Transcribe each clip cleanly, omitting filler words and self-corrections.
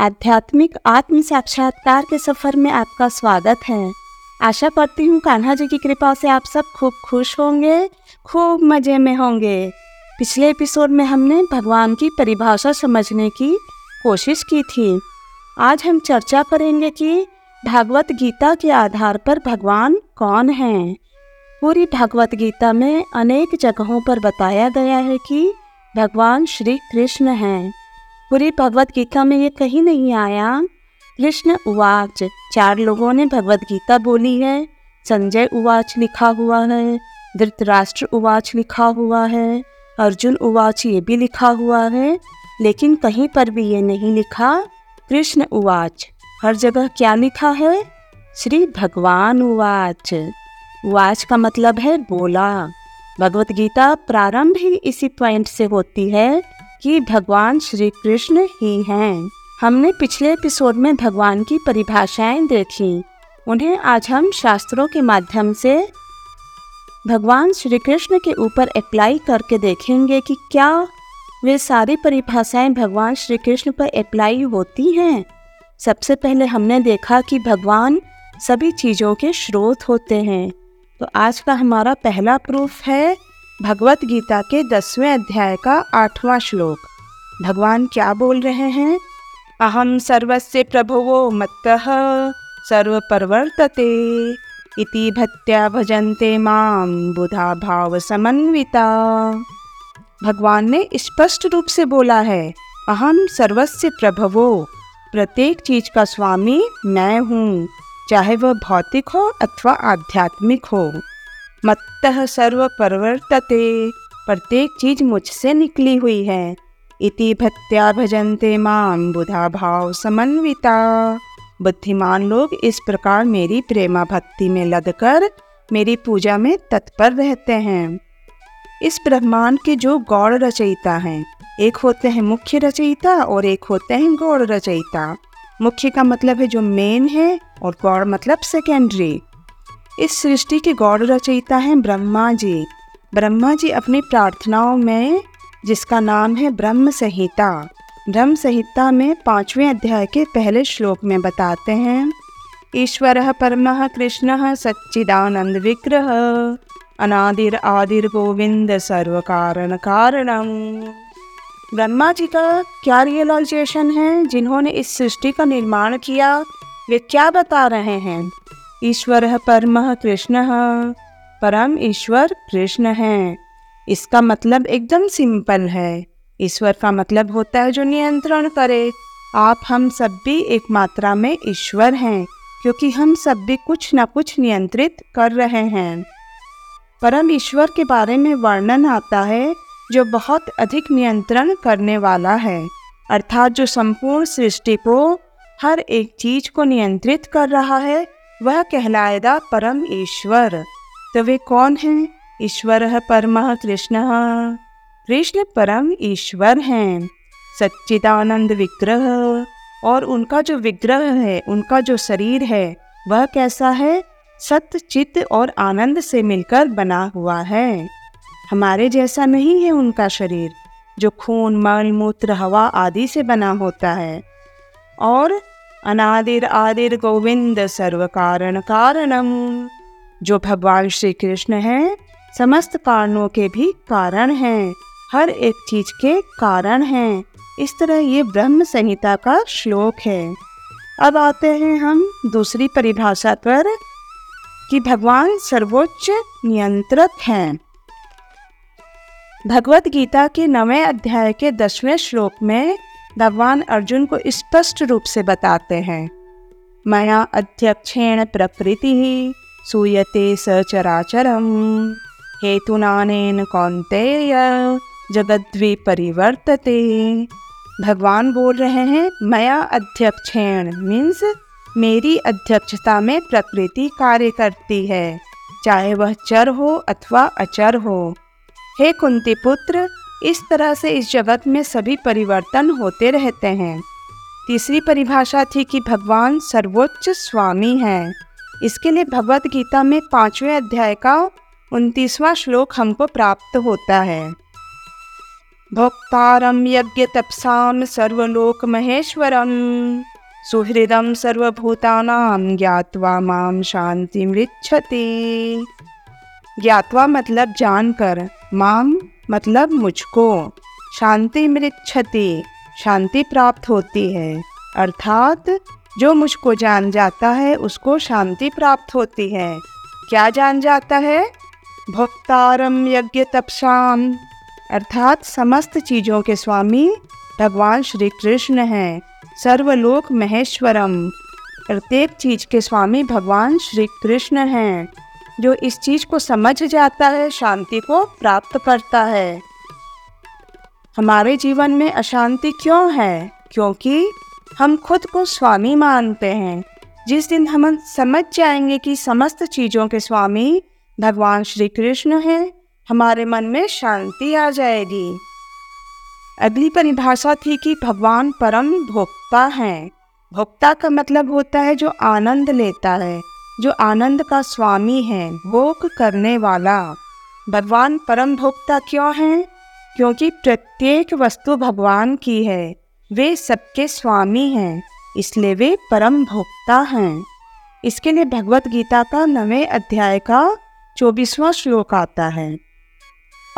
आध्यात्मिक आत्म साक्षात्कार के सफर में आपका स्वागत है। आशा करती हूँ कान्हा जी की कृपा से आप सब खूब खुश होंगे, खूब मज़े में होंगे। पिछले एपिसोड में हमने भगवान की परिभाषा समझने की कोशिश की थी। आज हम चर्चा करेंगे कि भागवत गीता के आधार पर भगवान कौन हैं। पूरी भागवत गीता में अनेक जगहों पर बताया गया है कि भगवान श्री कृष्ण हैं। पूरी भगवत गीता में ये कहीं नहीं आया कृष्ण उवाच। चार लोगों ने भगवत गीता बोली है। संजय उवाच लिखा हुआ है, धृतराष्ट्र उवाच लिखा हुआ है, अर्जुन उवाच ये भी लिखा हुआ है, लेकिन कहीं पर भी ये नहीं लिखा कृष्ण उवाच। हर जगह क्या लिखा है? श्री भगवान उवाच। उवाच का मतलब है बोला। भगवत गीता प्रारंभ ही इसी पॉइंट से होती है कि भगवान श्री कृष्ण ही हैं। हमने पिछले एपिसोड में भगवान की परिभाषाएं देखी, उन्हें आज हम शास्त्रों के माध्यम से भगवान श्री कृष्ण के ऊपर अप्लाई करके देखेंगे कि क्या वे सारी परिभाषाएं भगवान श्री कृष्ण पर अप्लाई होती हैं। सबसे पहले हमने देखा कि भगवान सभी चीज़ों के स्रोत होते हैं। तो आज का हमारा पहला प्रूफ है भगवत गीता के 10वें अध्याय का 8वां श्लोक। भगवान क्या बोल रहे हैं? अहम सर्वस्य प्रभुवो मत्तः सर्वप्रवर्तते इति भक्त्या भजन्ते मां बुधा भाव समन्विता। भगवान ने स्पष्ट रूप से बोला है, अहम सर्वस्य प्रभुवो, प्रत्येक चीज का स्वामी मैं हूँ, चाहे वह भौतिक हो अथवा आध्यात्मिक हो। मत्तः सर्व प्रवर्तते, प्रत्येक चीज मुझसे निकली हुई है। इति भक्त्या भजन्ते मां बुधा भाव समन्विता, बुद्धिमान लोग इस प्रकार मेरी प्रेमा भक्ति में लगकर मेरी पूजा में तत्पर रहते हैं। इस ब्रह्मांड के जो गौड़ रचयिता हैं, एक होते हैं मुख्य रचयिता और एक होते हैं गौड़ रचयिता। मुख्य का मतलब है जो मेन है और गौड़ मतलब सेकेंडरी। इस सृष्टि के गौड़ रचयिता हैं ब्रह्मा जी। ब्रह्मा जी अपनी प्रार्थनाओं में, जिसका नाम है ब्रह्म संहिता, ब्रह्म संहिता में 5वें अध्याय के पहले श्लोक में बताते हैं, ईश्वरः परमः कृष्णः सच्चिदानंद विग्रह अनादिर आदिर गोविंद सर्वकारण कारणम। ब्रह्मा जी का क्या रियलाइजेशन है? जिन्होंने इस सृष्टि का निर्माण किया वे क्या बता रहे हैं? ईश्वरः परमः कृष्णः, परम ईश्वर कृष्ण हैं। इसका मतलब एकदम सिंपल है। ईश्वर का मतलब होता है जो नियंत्रण करे। आप हम सब भी एक मात्रा में ईश्वर हैं, क्योंकि हम सब भी कुछ ना कुछ नियंत्रित कर रहे हैं। परम ईश्वर के बारे में वर्णन आता है जो बहुत अधिक नियंत्रण करने वाला है, अर्थात जो संपूर्ण सृष्टि को, हर एक चीज को नियंत्रित कर रहा है, वह कहलाएगा परम ईश्वर। तो वे कौन हैं? ईश्वरः परमः कृष्णः, कृष्ण परम ईश्वर हैं। सच्चिदानंद विग्रह, और उनका जो विग्रह है, उनका जो शरीर है, वह कैसा है? सत्य, चित्त और आनंद से मिलकर बना हुआ है। हमारे जैसा नहीं है उनका शरीर, जो खून, मल, मूत्र, हवा आदि से बना होता है। और अनादिर आदिर गोविंद सर्वकारण कारणम, जो भगवान श्री कृष्ण हैं समस्त कारणों के भी कारण हैं, हर एक चीज के कारण हैं। इस तरह ये ब्रह्म संहिता का श्लोक है। अब आते हैं हम दूसरी परिभाषा पर कि भगवान सर्वोच्च नियंत्रक हैं। भगवत गीता के 9वें अध्याय के 10वें श्लोक में भगवान अर्जुन को स्पष्ट रूप से बताते हैं, मया अध्यक्षेण प्रकृति सूयते सचराचरम हेतुनानेन कौन्तेय जगद्वी परिवर्तते। भगवान बोल रहे हैं, मया अध्यक्षेण मीन्स मेरी अध्यक्षता में प्रकृति कार्य करती है, चाहे वह चर हो अथवा अचर हो। हे कुंती पुत्र, इस तरह से इस जगत में सभी परिवर्तन होते रहते हैं। तीसरी परिभाषा थी कि भगवान सर्वोच्च स्वामी हैं। इसके लिए भगवत गीता में 5वें अध्याय का 29वां श्लोक हमको प्राप्त होता है। भोक्तारं यज्ञतपसां सर्वलोकमहेश्वरं सुहृदं सर्वभूतानां ज्ञात्वा मां शांतिं विच्छति। ज्ञात्वा मतलब जानकर, माम मतलब मुझको, शांति मृच्छति शांति प्राप्त होती है, अर्थात जो मुझको जान जाता है उसको शांति प्राप्त होती है। क्या जान जाता है? भोक्तारम यज्ञ तपसाम, अर्थात समस्त चीज़ों के स्वामी भगवान श्री कृष्ण हैं। सर्वलोक महेश्वरम, प्रत्येक चीज़ के स्वामी भगवान श्री कृष्ण हैं। जो इस चीज़ को समझ जाता है शांति को प्राप्त करता है। हमारे जीवन में अशांति क्यों है? क्योंकि हम खुद को स्वामी मानते हैं। जिस दिन हम समझ जाएंगे कि समस्त चीज़ों के स्वामी भगवान श्री कृष्ण हैं, हमारे मन में शांति आ जाएगी। अगली परिभाषा थी कि भगवान परम भोक्ता हैं। भोक्ता का मतलब होता है जो आनंद लेता है, जो आनंद का स्वामी है, भोग करने वाला। भगवान परम भोक्ता क्यों हैं? क्योंकि प्रत्येक वस्तु भगवान की है, वे सबके स्वामी हैं, इसलिए वे परम भोक्ता हैं। इसके लिए भगवत गीता का 9वें अध्याय का 24वां श्लोक आता है।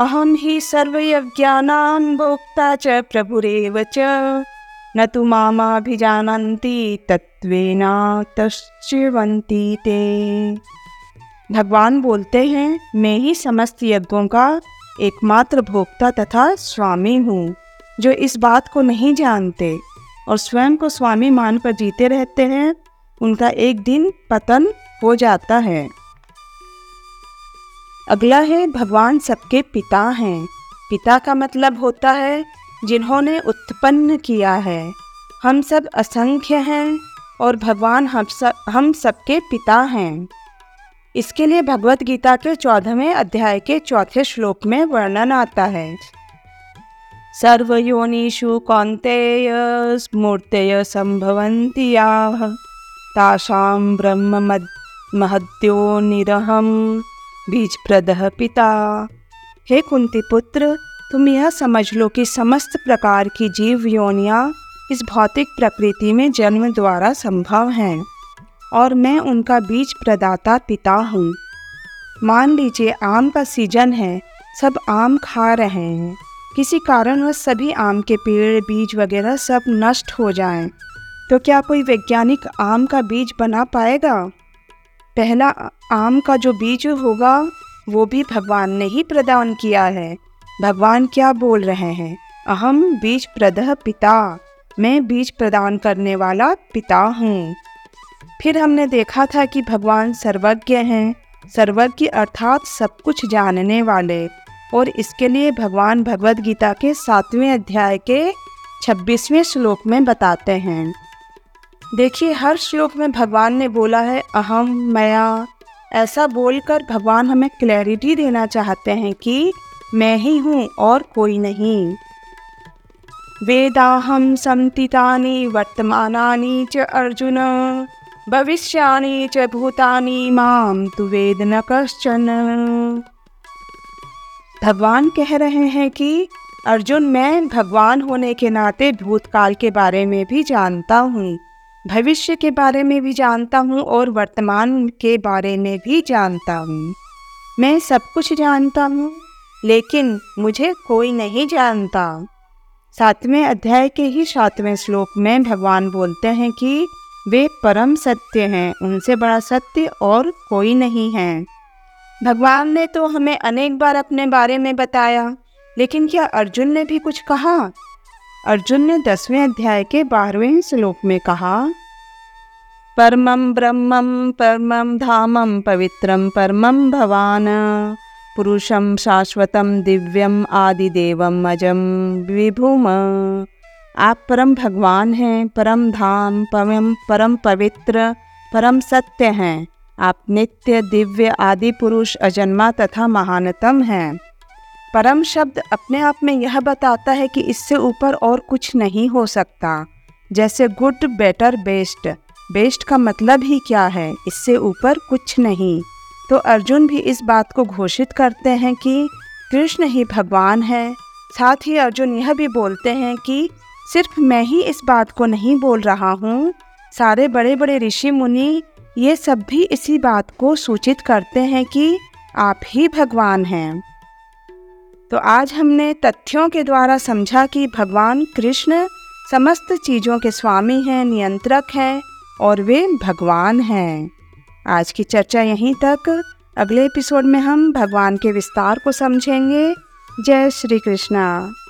अहम ही सर्वयज्ञानां भोक्ता च प्रभुरेव च न तु मामाभिजानन्ति तत्त्वेन तश्चिवन्ति ते। भगवान बोलते हैं, मैं ही समस्त यज्ञों का एकमात्र भोक्ता तथा स्वामी हूँ। जो इस बात को नहीं जानते और स्वयं को स्वामी मानकर जीते रहते हैं, उनका एक दिन पतन हो जाता है। अगला है भगवान सबके पिता हैं। पिता का मतलब होता है जिन्होंने उत्पन्न किया है। हम सब असंख्य हैं और भगवान हम सबके पिता हैं। इसके लिए भगवत गीता के 14वें अध्याय के 4थे श्लोक में वर्णन आता है। सर्वयोनिषु कौन्तेय मूर्तयः संभवन्ति याः तासां ब्रह्म महद्योनिरहं बीजप्रदः पिता। हे कुंती पुत्र, तुम यह समझ लो कि समस्त प्रकार की जीव योनियाँ इस भौतिक प्रकृति में जन्म द्वारा संभव हैं और मैं उनका बीज प्रदाता पिता हूँ। मान लीजिए आम का सीजन है, सब आम खा रहे हैं, किसी कारण वह सभी आम के पेड़ बीज वगैरह सब नष्ट हो जाएं, तो क्या कोई वैज्ञानिक आम का बीज बना पाएगा? पहला आम का जो बीज होगा वो भी भगवान ने ही प्रदान किया है। भगवान क्या बोल रहे हैं? अहम बीज प्रदह पिता, मैं बीज प्रदान करने वाला पिता हूँ। फिर हमने देखा था कि भगवान सर्वज्ञ हैं। सर्वज्ञ अर्थात सब कुछ जानने वाले, और इसके लिए भगवान भगवत गीता के 7वें अध्याय के 26वें श्लोक में बताते हैं। देखिए हर श्लोक में भगवान ने बोला है अहम, मया, ऐसा बोलकर भगवान हमें क्लैरिटी देना चाहते हैं कि मैं ही हूँ और कोई नहीं। वेदाहम समतितानि वर्तमानानि च अर्जुन भविष्यानि च भूतानि माम तु वेद न कश्चन। भगवान कह रहे हैं कि अर्जुन, मैं भगवान होने के नाते भूतकाल के बारे में भी जानता हूँ, भविष्य के बारे में भी जानता हूँ और वर्तमान के बारे में भी जानता हूँ। मैं सब कुछ जानता हूँ, लेकिन मुझे कोई नहीं जानता। 7वें अध्याय के ही 7वें श्लोक में भगवान बोलते हैं कि वे परम सत्य हैं, उनसे बड़ा सत्य और कोई नहीं है। भगवान ने तो हमें अनेक बार अपने बारे में बताया, लेकिन क्या अर्जुन ने भी कुछ कहा? अर्जुन ने 10वें अध्याय के 12वें श्लोक में कहा, परमं ब्रह्मं परमं धामं पवित्रं परमं भवान पुरुषं शाश्वतं दिव्यं आदिदेवं अजं विभुम। आप परम भगवान हैं, परम धाम, परम पवित्र, परम सत्य हैं। आप नित्य, दिव्य, आदि पुरुष, अजन्मा तथा महानतम हैं। परम शब्द अपने आप में यह बताता है कि इससे ऊपर और कुछ नहीं हो सकता। जैसे गुड, बेटर, बेस्ट। बेस्ट का मतलब ही क्या है? इससे ऊपर कुछ नहीं। तो अर्जुन भी इस बात को घोषित करते हैं कि कृष्ण ही भगवान है, साथ ही अर्जुन यह भी बोलते हैं कि सिर्फ मैं ही इस बात को नहीं बोल रहा हूँ, सारे बड़े बड़े ऋषि मुनि ये सब भी इसी बात को सूचित करते हैं कि आप ही भगवान हैं। तो आज हमने तथ्यों के द्वारा समझा कि भगवान कृष्ण समस्त चीज़ों के स्वामी हैं, नियंत्रक हैं और वे भगवान हैं। आज की चर्चा यहीं तक। अगले एपिसोड में हम भगवान के विस्तार को समझेंगे। जय श्री कृष्णा।